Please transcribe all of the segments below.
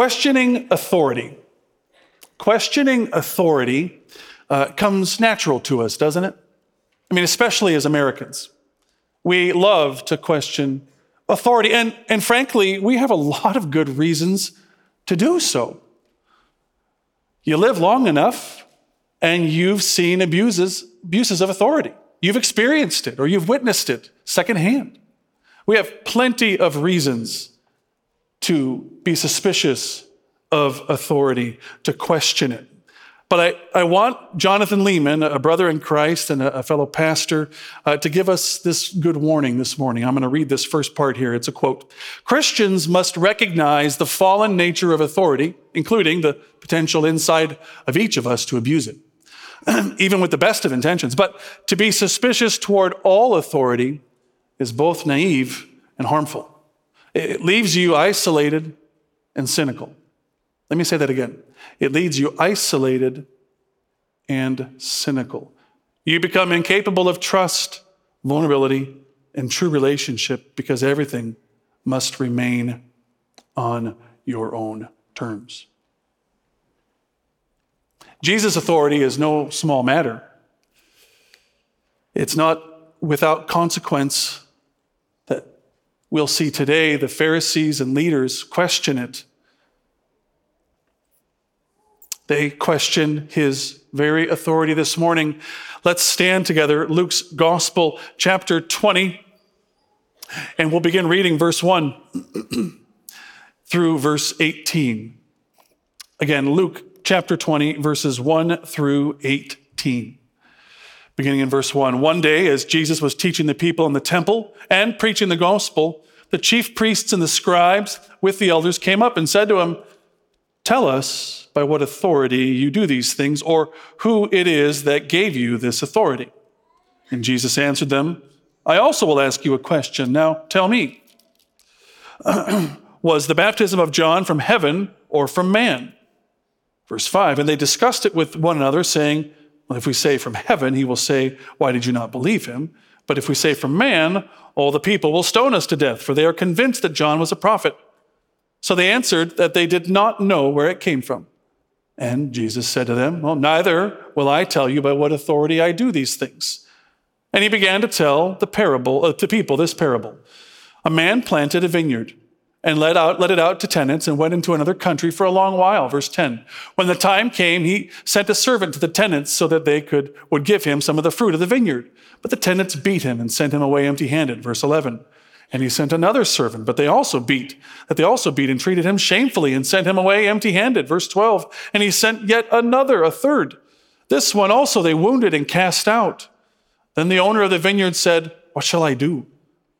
Questioning authority. Questioning authority comes natural to us, doesn't it? I mean, especially as Americans. We love to question authority. And frankly, we have a lot of good reasons to do so. You live long enough and you've seen abuses of authority. You've experienced it or you've witnessed it secondhand. We have plenty of reasons to be suspicious of authority, to question it. But I want Jonathan Lehman, a brother in Christ and a fellow pastor, to give us this good warning this morning. I'm going to read this first part here. It's a quote. Christians must recognize the fallen nature of authority, including the potential inside of each of us to abuse it, even with the best of intentions. But to be suspicious toward all authority is both naive and harmful. It leaves you isolated and cynical. Let me say that again. It leaves you isolated and cynical. You become incapable of trust, vulnerability, and true relationship because everything must remain on your own terms. Jesus' authority is no small matter. It's not without consequence that we'll see today the Pharisees and leaders question it. They question his very authority this morning. Let's stand together, Luke's Gospel, chapter 20, and we'll begin reading verse 1 through verse 18. Again, Luke chapter 20, verses 1 through 18. Beginning in verse 1, one day as Jesus was teaching the people in the temple and preaching the gospel, the chief priests and the scribes with the elders came up and said to him, tell us by what authority you do these things, or who it is that gave you this authority. And Jesus answered them, I also will ask you a question. Now tell me, was the baptism of John from heaven or from man? Verse 5, and they discussed it with one another, saying, well, if we say from heaven, he will say, why did you not believe him? But if we say from man, all the people will stone us to death, for they are convinced that John was a prophet. So they answered that they did not know where it came from. And Jesus said to them, well, neither will I tell you by what authority I do these things. And he began to tell the people this parable. A man planted a vineyard and let it out to tenants and went into another country for a long while. Verse 10, when the time came, he sent a servant to the tenants so that they would give him some of the fruit of the vineyard. But the tenants beat him and sent him away empty-handed. Verse 11, and he sent another servant, but they also beat and treated him shamefully and sent him away empty-handed. Verse 12, and he sent yet another, a third. This one also they wounded and cast out. Then the owner of the vineyard said, what shall I do?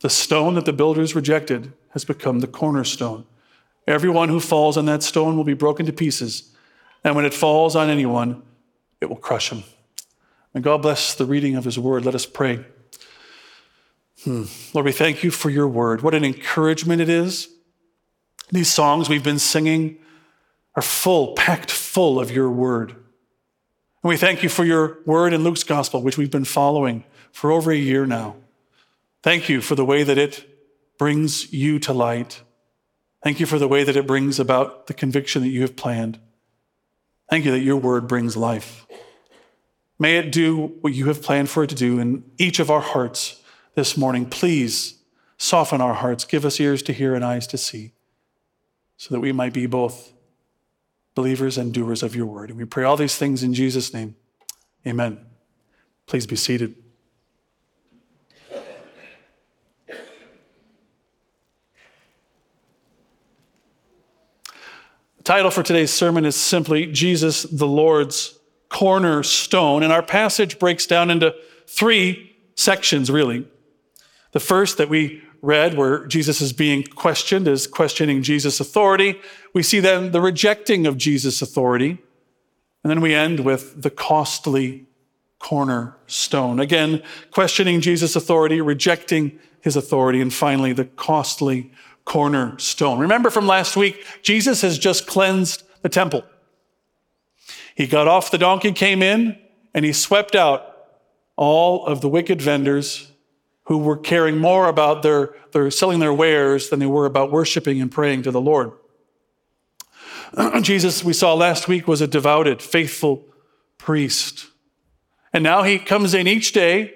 The stone that the builders rejected has become the cornerstone. Everyone who falls on that stone will be broken to pieces. And when it falls on anyone, it will crush him. And God bless the reading of his word. Let us pray. Lord, we thank you for your word. What an encouragement it is. These songs we've been singing are packed full of your word. And we thank you for your word in Luke's gospel, which we've been following for over a year now. Thank you for the way that it brings you to light. Thank you for the way that it brings about the conviction that you have planned. Thank you that your word brings life. May it do what you have planned for it to do in each of our hearts this morning. Please soften our hearts. Give us ears to hear and eyes to see so that we might be both believers and doers of your word. And we pray all these things in Jesus' name. Amen. Please be seated. The title for today's sermon is simply Jesus, the Lord's Cornerstone. And our passage breaks down into three sections, really. The first that we read where Jesus is being questioned, is questioning Jesus' authority. We see then the rejecting of Jesus' authority. And then we end with the costly cornerstone. Again, questioning Jesus' authority, rejecting his authority, and finally the costly cornerstone. Remember from last week, Jesus has just cleansed the temple. He got off the donkey, came in, and he swept out all of the wicked vendors who were caring more about their selling their wares than they were about worshiping and praying to the Lord. Jesus, we saw last week, was a devoted, faithful priest. And now he comes in each day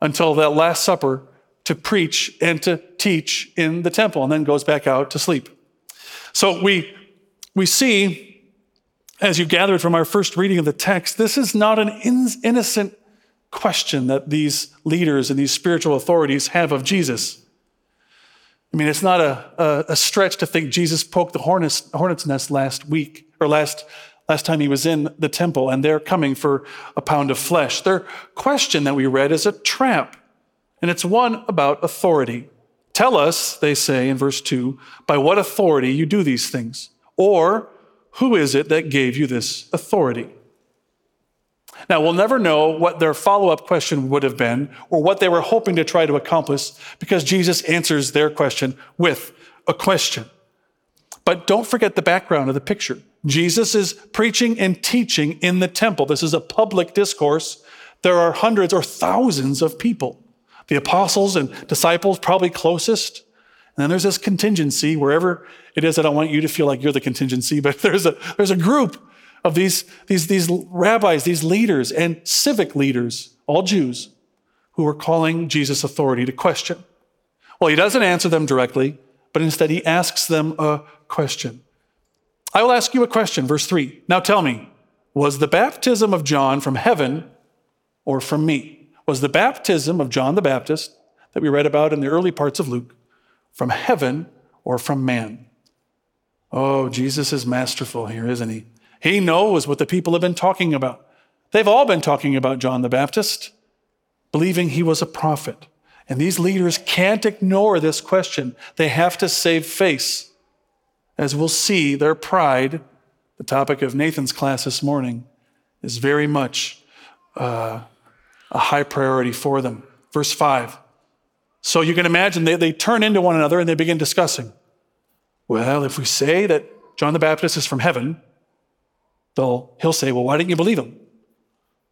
until that Last Supper to preach and to teach in the temple, and then goes back out to sleep. So we see, as you gathered from our first reading of the text, this is not an innocent question that these leaders and these spiritual authorities have of Jesus. I mean, it's not a stretch to think Jesus poked the hornet's nest last week, or last time he was in the temple, and they're coming for a pound of flesh. Their question that we read is a trap, and it's one about authority. Tell us, they say in verse 2, by what authority you do these things, or who is it that gave you this authority? Now, we'll never know what their follow-up question would have been or what they were hoping to try to accomplish, because Jesus answers their question with a question. But don't forget the background of the picture. Jesus is preaching and teaching in the temple. This is a public discourse. There are hundreds or thousands of people. The apostles and disciples probably closest. And then there's this contingency, wherever it is. I don't want you to feel like you're the contingency, but there's a group of these rabbis, these leaders and civic leaders, all Jews, who were calling Jesus' authority to question. Well, he doesn't answer them directly, but instead he asks them a question. I will ask you a question, verse 3. Now tell me, was the baptism of John from heaven or from me? Was the baptism of John the Baptist that we read about in the early parts of Luke from heaven or from man? Oh, Jesus is masterful here, isn't he? He knows what the people have been talking about. They've all been talking about John the Baptist, believing he was a prophet. And these leaders can't ignore this question. They have to save face. As we'll see, their pride, the topic of Nathan's class this morning, is very much a high priority for them. Verse 5. So you can imagine they turn into one another and they begin discussing. Well, if we say that John the Baptist is from heaven, he'll say, well, why didn't you believe him?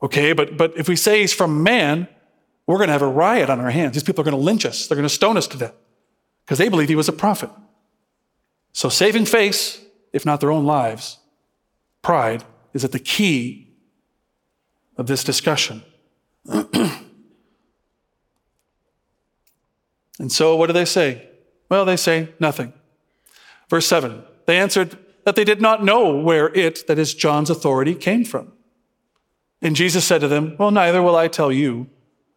Okay, but if we say he's from man, we're going to have a riot on our hands. These people are going to lynch us. They're going to stone us to death because they believe he was a prophet. So saving face, if not their own lives, pride is at the key of this discussion. And so what do they say? Well, they say nothing. Verse 7, they answered that they did not know where it, that is John's authority, came from. And Jesus said to them, well, neither will I tell you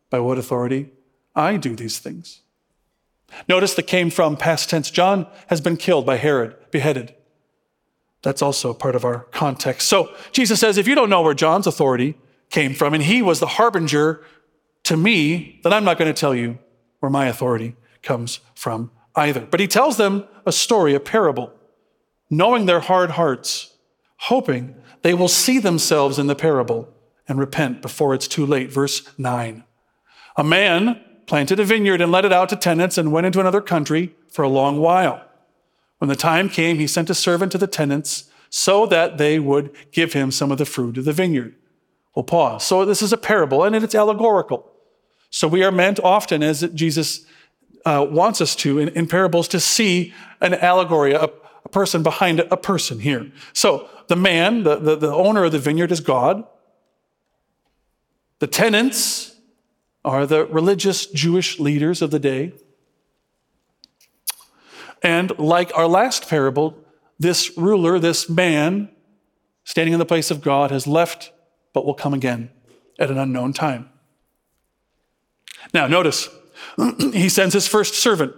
by what authority I do these things. Notice the came from past tense. John has been killed by Herod, beheaded. That's also part of our context. So Jesus says, if you don't know where John's authority came from, and he was the harbinger to me, then I'm not going to tell you where my authority comes from either. But he tells them a story, a parable, knowing their hard hearts, hoping they will see themselves in the parable and repent before it's too late. Verse 9, a man planted a vineyard and let it out to tenants and went into another country for a long while. When the time came, he sent a servant to the tenants so that they would give him some of the fruit of the vineyard. We'll pause. So this is a parable, and it's allegorical. So we are meant often, as Jesus wants us to in parables, to see an allegory, a person behind a person here. So the man, the owner of the vineyard, is God. The tenants are the religious Jewish leaders of the day. And like our last parable, this ruler, this man, standing in the place of God, has left, but will come again at an unknown time. Now notice, he sends his first servant.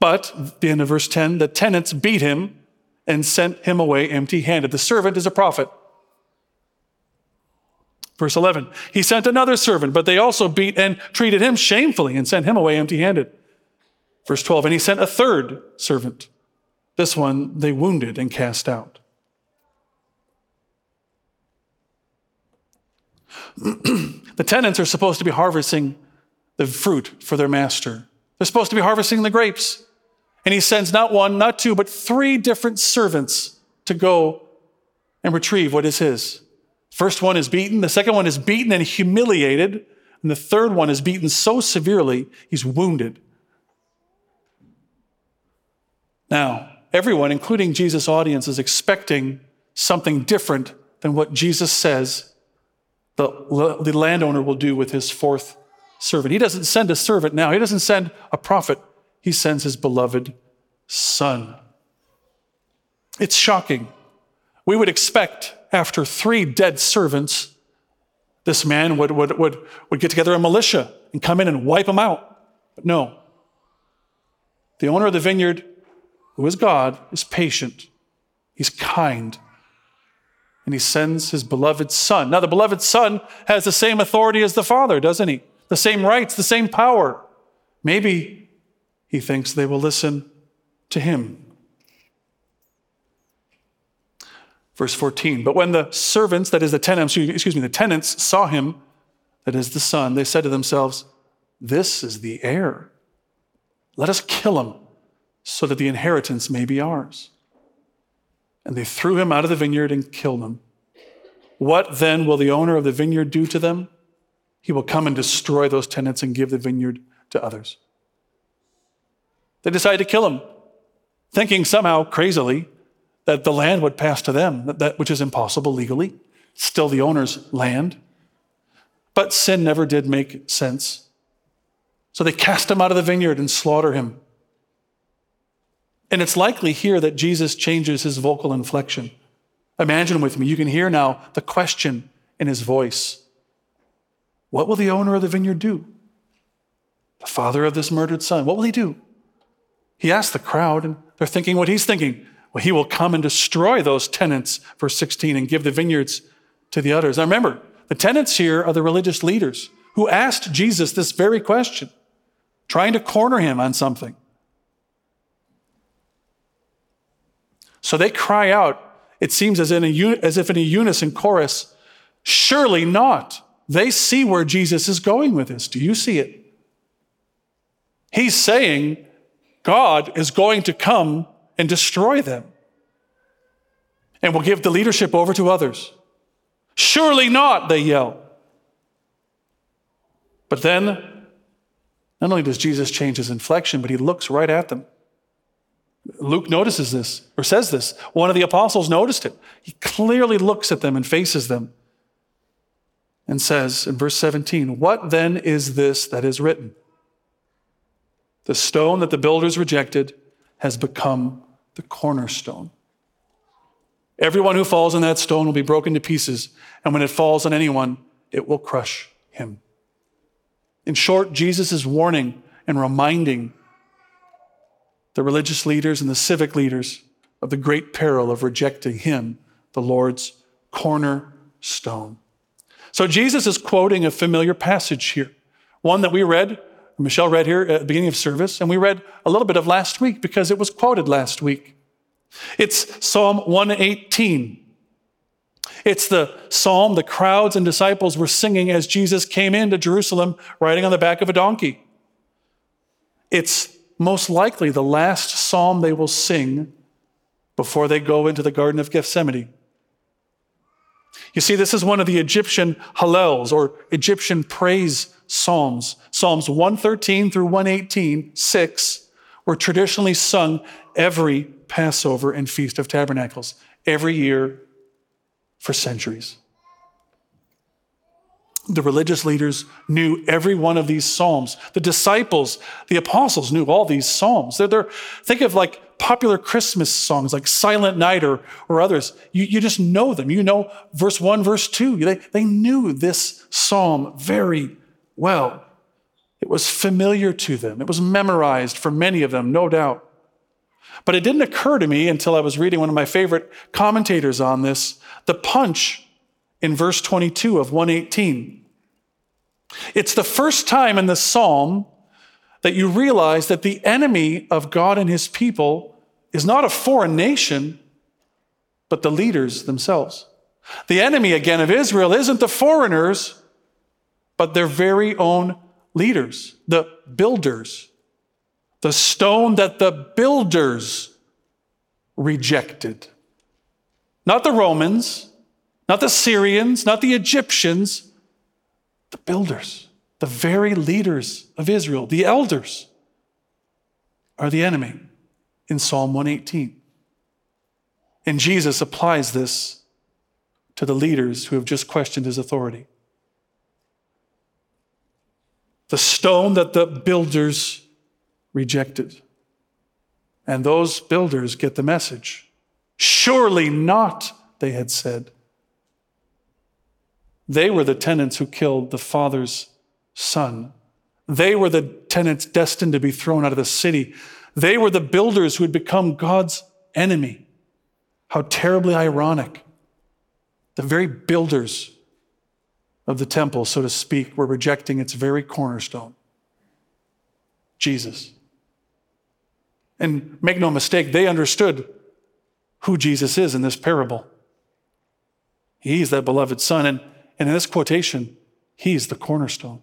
But, at the end of verse 10, the tenants beat him and sent him away empty-handed. The servant is a prophet. Verse 11, he sent another servant, but they also beat and treated him shamefully and sent him away empty-handed. Verse 12, and he sent a third servant. This one they wounded and cast out. The tenants are supposed to be harvesting the fruit for their master. They're supposed to be harvesting the grapes. And he sends not one, not two, but three different servants to go and retrieve what is his. First one is beaten. The second one is beaten and humiliated. And the third one is beaten so severely, he's wounded. Now, everyone, including Jesus' audience, is expecting something different than what Jesus says the landowner will do with his fourth servant. He doesn't send a servant now. He doesn't send a prophet. He sends his beloved son. It's shocking. We would expect after three dead servants, this man would get together a militia and come in and wipe them out. But no. The owner of the vineyard, who is God, is patient. He's kind. And he sends his beloved son. Now, the beloved son has the same authority as the father, doesn't he? The same rights, the same power. Maybe he thinks they will listen to him. Verse 14, but when the servants, that is the tenants saw him, that is the son, they said to themselves, this is the heir. Let us kill him, so that the inheritance may be ours. And they threw him out of the vineyard and killed him. What then will the owner of the vineyard do to them? He will come and destroy those tenants and give the vineyard to others. They decided to kill him, thinking somehow, crazily, that the land would pass to them, that which is impossible legally. It's still the owner's land. But sin never did make sense. So they cast him out of the vineyard and slaughter him. And it's likely here that Jesus changes his vocal inflection. Imagine with me, you can hear now the question in his voice. What will the owner of the vineyard do? The father of this murdered son, what will he do? He asks the crowd, and they're thinking what he's thinking. Well, he will come and destroy those tenants, verse 16, and give the vineyards to the others. Now remember, the tenants here are the religious leaders who asked Jesus this very question, trying to corner him on something. So they cry out, it seems as if in a unison chorus, surely not. They see where Jesus is going with this. Do you see it? He's saying God is going to come and destroy them and will give the leadership over to others. Surely not, they yell. But then, not only does Jesus change his inflection, but he looks right at them. Luke notices this, or says this. One of the apostles noticed it. He clearly looks at them and faces them and says in verse 17, what then is this that is written? The stone that the builders rejected has become the cornerstone. Everyone who falls on that stone will be broken to pieces, and when it falls on anyone, it will crush him. In short, Jesus is warning and reminding the religious leaders and the civic leaders of the great peril of rejecting him, the Lord's cornerstone. So Jesus is quoting a familiar passage here, one that we read, Michelle read here at the beginning of service, and we read a little bit of last week because it was quoted last week. It's Psalm 118. It's the psalm the crowds and disciples were singing as Jesus came into Jerusalem riding on the back of a donkey. It's most likely the last psalm they will sing before they go into the Garden of Gethsemane. You see, this is one of the Egyptian Hallels, or Egyptian praise psalms. Psalms 113 through 118, 6, were traditionally sung every Passover and Feast of Tabernacles, every year for centuries. The religious leaders knew every one of these psalms. The disciples, the apostles knew all these psalms. Think of like popular Christmas songs like Silent Night or others. You just know them. You know verse 1, verse 2. They knew this psalm very well. It was familiar to them. It was memorized for many of them, no doubt. But it didn't occur to me until I was reading one of my favorite commentators on this, the punch in verse 22 of 118. It's the first time in the psalm that you realize that the enemy of God and his people is not a foreign nation, but the leaders themselves. The enemy, again, of Israel isn't the foreigners, but their very own leaders, the builders. The stone that the builders rejected. Not the Romans, not the Syrians, not the Egyptians, the builders, the very leaders of Israel, the elders, are the enemy in Psalm 118. And Jesus applies this to the leaders who have just questioned his authority. The stone that the builders rejected. And those builders get the message. Surely not, they had said. They were the tenants who killed the father's son. They were the tenants destined to be thrown out of the city. They were the builders who had become God's enemy. How terribly ironic. The very builders of the temple, so to speak, were rejecting its very cornerstone, Jesus. And make no mistake, they understood who Jesus is in this parable. He's that beloved son. And in this quotation, he's the cornerstone.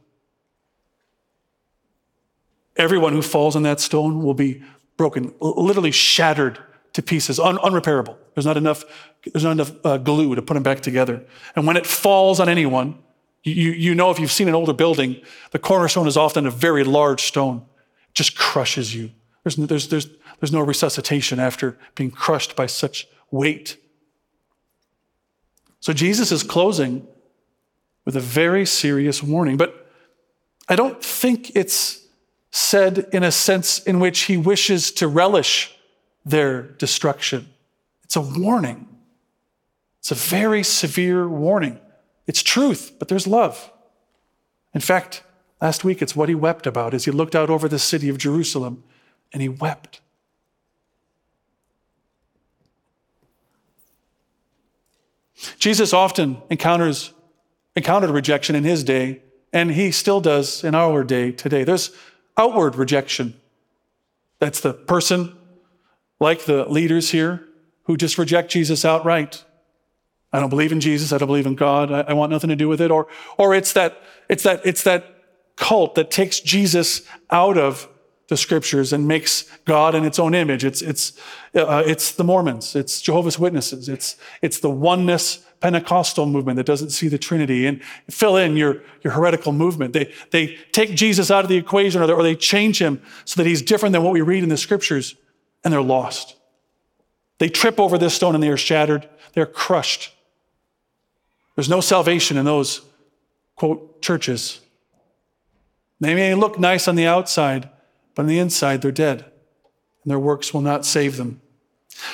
Everyone who falls on that stone will be broken, literally shattered to pieces, unrepairable. There's not enough glue to put them back together. And when it falls on anyone, you know, if you've seen an older building, the cornerstone is often a very large stone. It just crushes you. There's no resuscitation after being crushed by such weight. So Jesus is closing with a very serious warning, but I don't think it's said in a sense in which he wishes to relish their destruction. It's a warning. It's a very severe warning. It's truth, but there's love. In fact, last week, it's what he wept about as he looked out over the city of Jerusalem and he wept. Jesus often encountered rejection in his day, and he still does in our day today. There's outward rejection. That's the person, like the leaders here, who just reject Jesus outright. I don't believe in Jesus. I don't believe in God. I want nothing to do with it. Or it's that cult that takes Jesus out of the scriptures and makes God in its own image. It's the Mormons. It's Jehovah's Witnesses. It's the Oneness Pentecostal movement that doesn't see the Trinity. And fill in your heretical movement. They take Jesus out of the equation, or they change him so that he's different than what we read in the scriptures, and they're lost. They trip over this stone and they are shattered. They're crushed. There's no salvation in those, quote, churches. They may look nice on the outside, but on the inside, they're dead, and their works will not save them.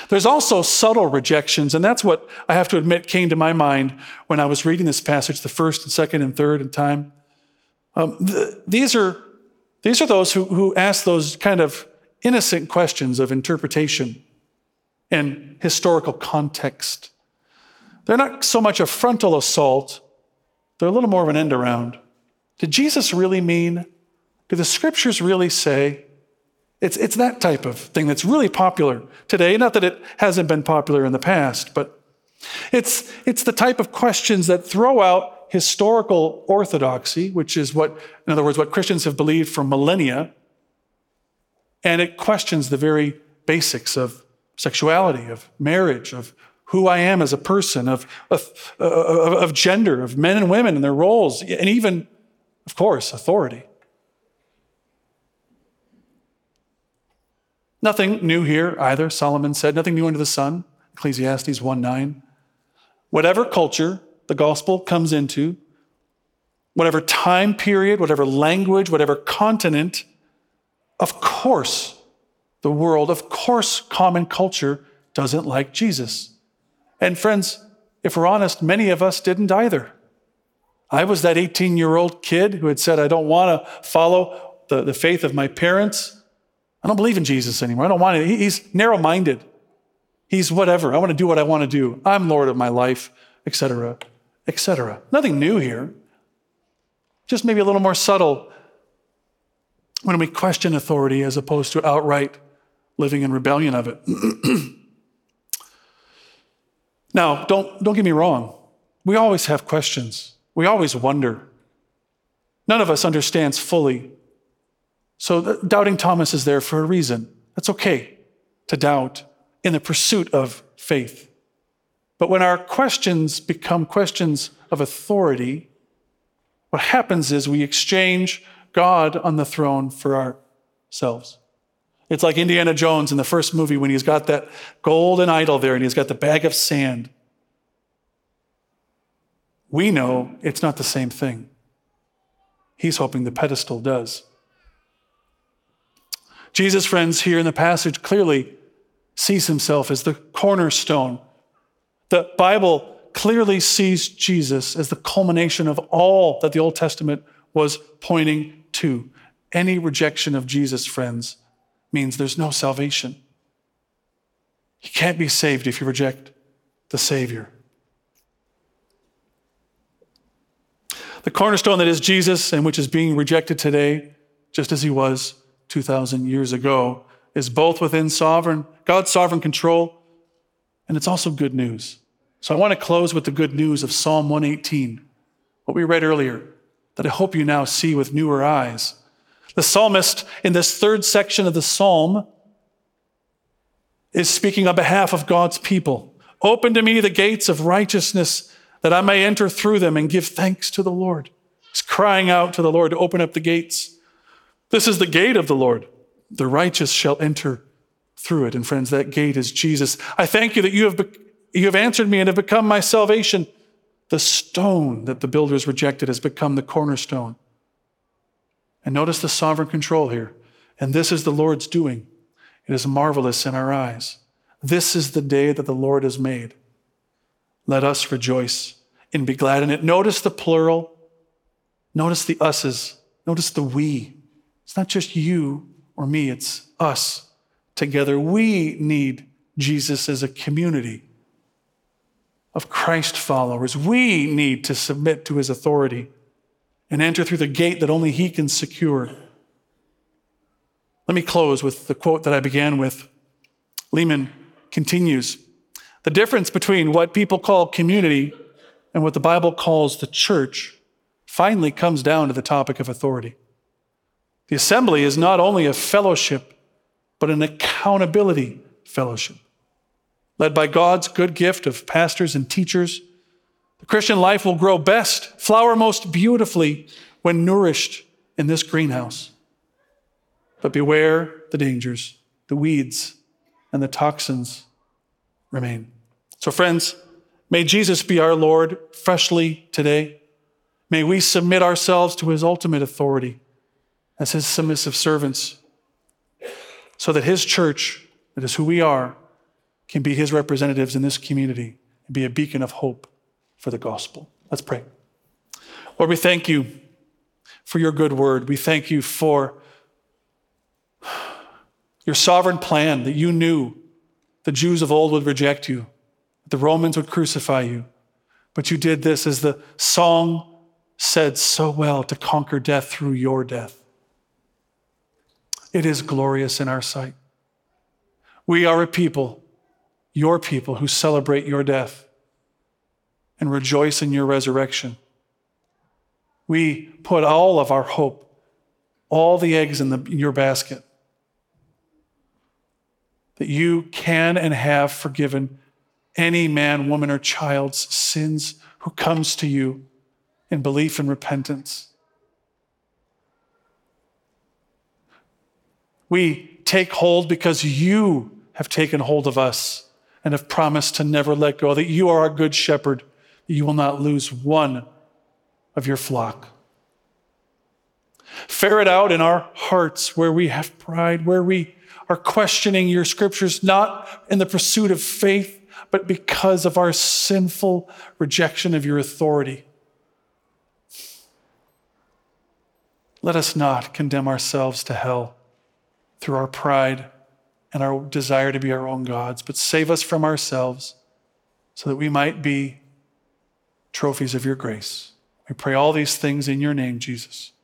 There's also subtle rejections, and that's what I have to admit came to my mind when I was reading this passage the first and second and third and time. These are those who ask those kind of innocent questions of interpretation and historical context. They're not so much a frontal assault. They're a little more of an end around. Did Jesus really mean? Do the scriptures really say? It's that type of thing that's really popular today. Not that it hasn't been popular in the past, but it's the type of questions that throw out historical orthodoxy, which is what, in other words, what Christians have believed for millennia. And it questions the very basics of sexuality, of marriage, of who I am as a person, of gender, of men and women and their roles, and even, of course, authority. Nothing new here either, Solomon said. Nothing new under the sun, Ecclesiastes 1:9. Whatever culture the gospel comes into, whatever time period, whatever language, whatever continent, of course, the world, of course, common culture doesn't like Jesus. And friends, if we're honest, many of us didn't either. I was that 18-year-old kid who had said, I don't want to follow the faith of my parents. I don't believe in Jesus anymore. I don't want it. He's narrow-minded. He's whatever. I want to do what I want to do. I'm Lord of my life, etc., etc. Nothing new here. Just maybe a little more subtle. when we question authority as opposed to outright living in rebellion of it. Now, don't get me wrong. We always have questions. We always wonder. None of us understands fully. So doubting Thomas is there for a reason. That's okay to doubt in the pursuit of faith. But when our questions become questions of authority, what happens is we exchange God on the throne for ourselves. It's like Indiana Jones in the first movie when he's got that golden idol there and he's got the bag of sand. We know it's not the same thing. He's hoping the pedestal does. Jesus, friends, here in the passage clearly sees himself as the cornerstone. The Bible clearly sees Jesus as the culmination of all that the Old Testament was pointing to. Any rejection of Jesus, friends, means there's no salvation. You can't be saved if you reject the Savior. The cornerstone that is Jesus and which is being rejected today, just as he was 2,000 years ago, is both within God's sovereign control, and it's also good news. So I want to close with the good news of Psalm 118, what we read earlier, that I hope you now see with newer eyes. The psalmist in this third section of the psalm is speaking on behalf of God's people. Open to me the gates of righteousness, that I may enter through them and give thanks to the Lord. He's crying out to the Lord to open up the gates. This is the gate of the Lord. The righteous shall enter through it. And friends, that gate is Jesus. I thank you that you have answered me and have become my salvation. The stone that the builders rejected has become the cornerstone. And notice the sovereign control here. And this is the Lord's doing. It is marvelous in our eyes. This is the day that the Lord has made. Let us rejoice and be glad in it. Notice the plural. Notice the us's. Notice the we. It's not just you or me. It's us together. We need Jesus as a community of Christ followers. We need to submit to his authority and enter through the gate that only he can secure. Let me close with the quote that I began with. Lehman continues, the difference between what people call community and what the Bible calls the church finally comes down to the topic of authority. The assembly is not only a fellowship, but an accountability fellowship. Led by God's good gift of pastors and teachers, the Christian life will grow best, flower most beautifully when nourished in this greenhouse. But beware the dangers, the weeds, and the toxins remain. So friends, may Jesus be our Lord freshly today. May we submit ourselves to his ultimate authority as his submissive servants so that his church, that is who we are, can be his representatives in this community and be a beacon of hope for the gospel. Let's pray. Lord, we thank you for your good word. We thank you for your sovereign plan that you knew the Jews of old would reject you, the Romans would crucify you. But you did this, as the song said so well, to conquer death through your death. It is glorious in our sight. We are a people, your people, who celebrate your death and rejoice in your resurrection. We put all of our hope, all the eggs in your basket, that you can and have forgiven any man, woman, or child's sins who comes to you in belief and repentance. We take hold because you have taken hold of us and have promised to never let go, that you are our good shepherd, that you will not lose one of your flock. Ferret out in our hearts where we have pride, where we are questioning your scriptures, not in the pursuit of faith, but because of our sinful rejection of your authority. Let us not condemn ourselves to hell through our pride and our desire to be our own gods, but save us from ourselves so that we might be trophies of your grace. We pray all these things in your name, Jesus.